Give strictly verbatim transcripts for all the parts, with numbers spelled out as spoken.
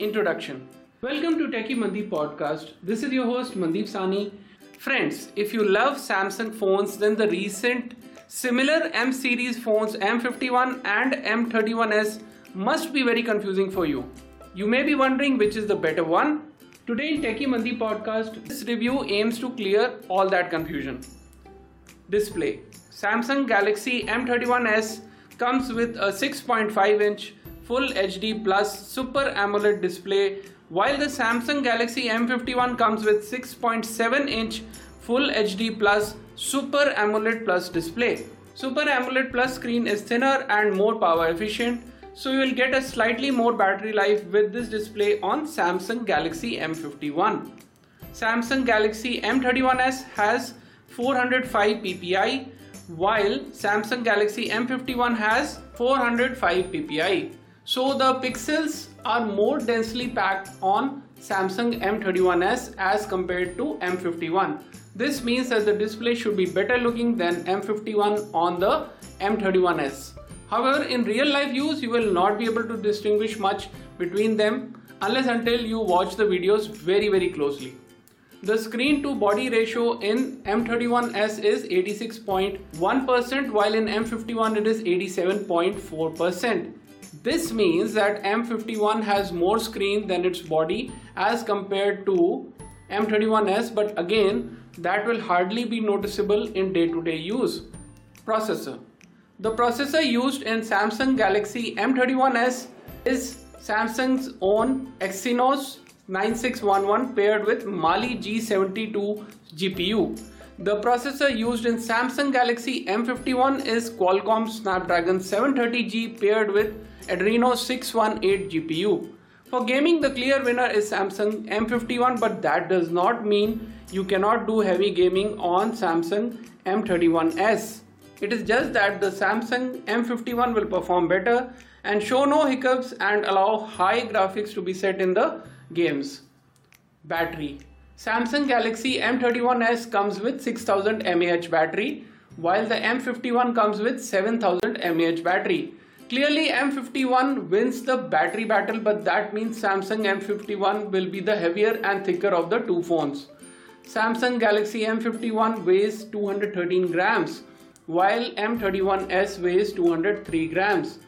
Introduction. Welcome to Techie Mandeep Podcast. This is your host Mandeep Sahni. Friends, if you love Samsung phones, then the recent similar M series phones M fifty-one and M thirty-one S must be very confusing for you. You may be wondering which is the better one. Today in Techie Mandeep Podcast, this review aims to clear all that confusion. Display. Samsung Galaxy M thirty-one S comes with a six point five inch Full H D Plus Super AMOLED display, while the Samsung Galaxy M fifty-one comes with six point seven inch Full H D Plus Super AMOLED Plus display. Super AMOLED Plus screen is thinner and more power efficient, so you will get a slightly more battery life with this display on Samsung Galaxy M fifty-one. Samsung Galaxy M thirty-one S has four hundred five P P I, while Samsung Galaxy M fifty-one has four hundred five P P I. So the pixels are more densely packed on Samsung M thirty-one S as compared to M fifty-one. This means that the display should be better looking than M fifty-one on the M thirty-one S. However, in real life use, you will not be able to distinguish much between them unless until you watch the videos very very closely. The screen to body ratio in M thirty-one S is eighty-six point one percent, while in M fifty-one it is eighty-seven point four percent. This means that M fifty-one has more screen than its body as compared to M thirty-one S, but again that will hardly be noticeable in day-to-day use. Processor. The processor used in Samsung Galaxy M thirty-one S is Samsung's own Exynos nine six one one paired with Mali G seventy-two G P U. The processor used in Samsung Galaxy M fifty-one is Qualcomm Snapdragon seven thirty G paired with Adreno six one eight G P U. For gaming, the clear winner is Samsung M fifty-one, but that does not mean you cannot do heavy gaming on Samsung M thirty-one S. It is just that the Samsung M fifty-one will perform better and show no hiccups and allow high graphics to be set in the games. Battery. Samsung Galaxy M thirty-one S comes with six thousand milliamp hour battery, while the M fifty-one comes with seven thousand milliamp hour battery. Clearly M fifty-one wins the battery battle, but that means Samsung M fifty-one will be the heavier and thicker of the two phones. Samsung Galaxy M fifty-one weighs two hundred thirteen grams, while M thirty-one S weighs two hundred three grams.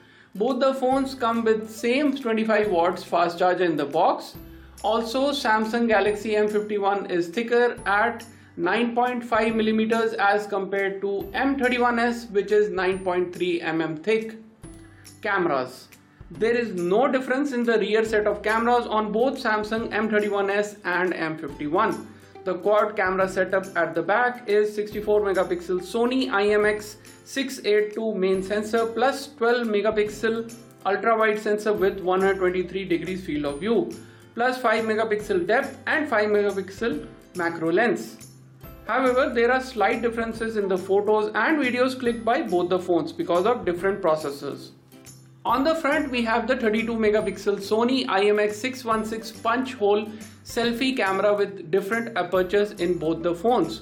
Both the phones come with same twenty-five watts fast charger in the box. Also, Samsung Galaxy M fifty-one is thicker at nine point five millimeters as compared to M thirty-one S, which is nine point three millimeters thick. Cameras. There is no difference in the rear set of cameras on both Samsung M thirty-one S and M fifty-one. The quad camera setup at the back is sixty-four megapixel Sony I M X six eighty-two main sensor plus twelve megapixel ultra wide sensor with one hundred twenty-three degrees field of view, plus five megapixel depth and five megapixel macro lens. However, there are slight differences in the photos and videos clicked by both the phones because of different processors. On the front, we have the thirty-two megapixel Sony I M X six one six punch hole selfie camera with different apertures in both the phones.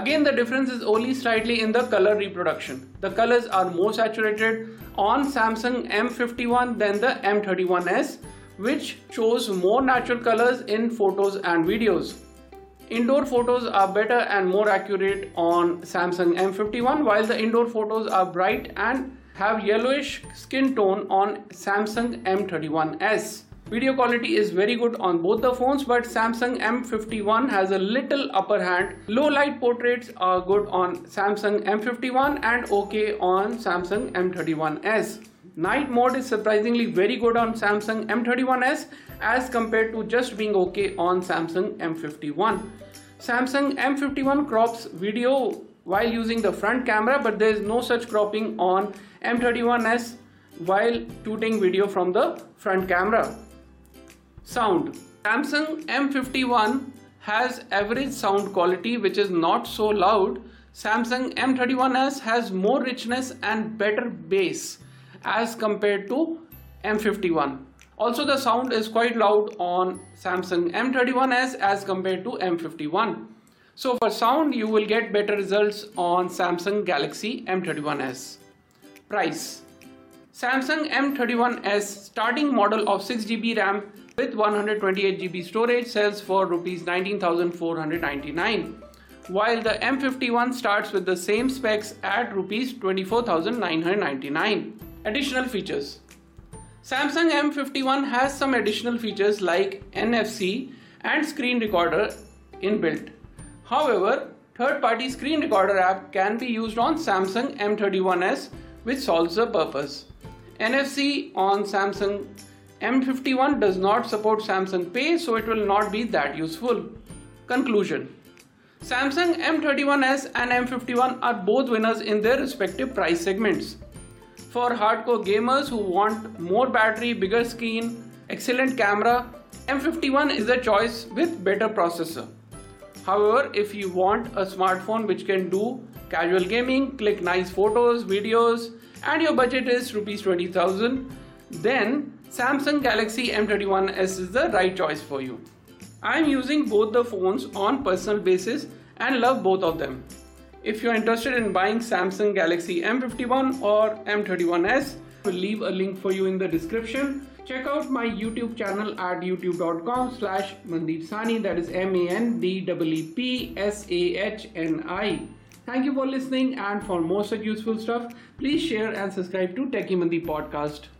Again, the difference is only slightly in the color reproduction. The colors are more saturated on Samsung M fifty-one than the M thirty-one S, which shows more natural colors in photos and videos. Indoor photos are better and more accurate on Samsung M fifty-one, while the indoor photos are bright and have yellowish skin tone on Samsung M thirty-one S. Video quality is very good on both the phones, but Samsung M fifty-one has a little upper hand. Low light portraits are good on Samsung M fifty-one and okay on Samsung M thirty-one S. Night mode is surprisingly very good on Samsung M thirty-one S as compared to just being okay on Samsung M fifty-one. Samsung M fifty-one crops video while using the front camera, but there is no such cropping on M thirty-one S while shooting video from the front camera. Sound. Samsung M fifty-one has average sound quality, which is not so loud. Samsung M thirty-one S has more richness and better bass as compared to M fifty-one. Also, the sound is quite loud on Samsung M thirty-one S as compared to M fifty-one. So for sound, you will get better results on Samsung Galaxy M thirty-one S. Price. Samsung M thirty-one S starting model of six G B RAM with one hundred twenty-eight G B storage sells for rupees nineteen thousand four hundred ninety-nine, while the M fifty-one starts with the same specs at rupees twenty-four thousand nine hundred ninety-nine. Additional features. Samsung M fifty-one has some additional features like N F C and screen recorder inbuilt. However, third-party screen recorder app can be used on Samsung M thirty-one S, which solves the purpose. N F C on Samsung M fifty-one does not support Samsung Pay, so it will not be that useful. Conclusion. Samsung M thirty-one S and M fifty-one are both winners in their respective price segments. For hardcore gamers who want more battery, bigger screen, excellent camera, M fifty-one is a choice with better processor. However, if you want a smartphone which can do casual gaming, click nice photos, videos, and your budget is rupees twenty thousand, then Samsung Galaxy M thirty-one S is the right choice for you. I am using both the phones on personal basis and love both of them. If you are interested in buying Samsung Galaxy M fifty-one or M thirty-one S, I will leave a link for you in the description. Check out my YouTube channel at youtube dot com slash Mandeep Sahni, that is M A N D E E P S A H N I. Thank you for listening, and for more such useful stuff, please share and subscribe to Techie Mandeep Podcast.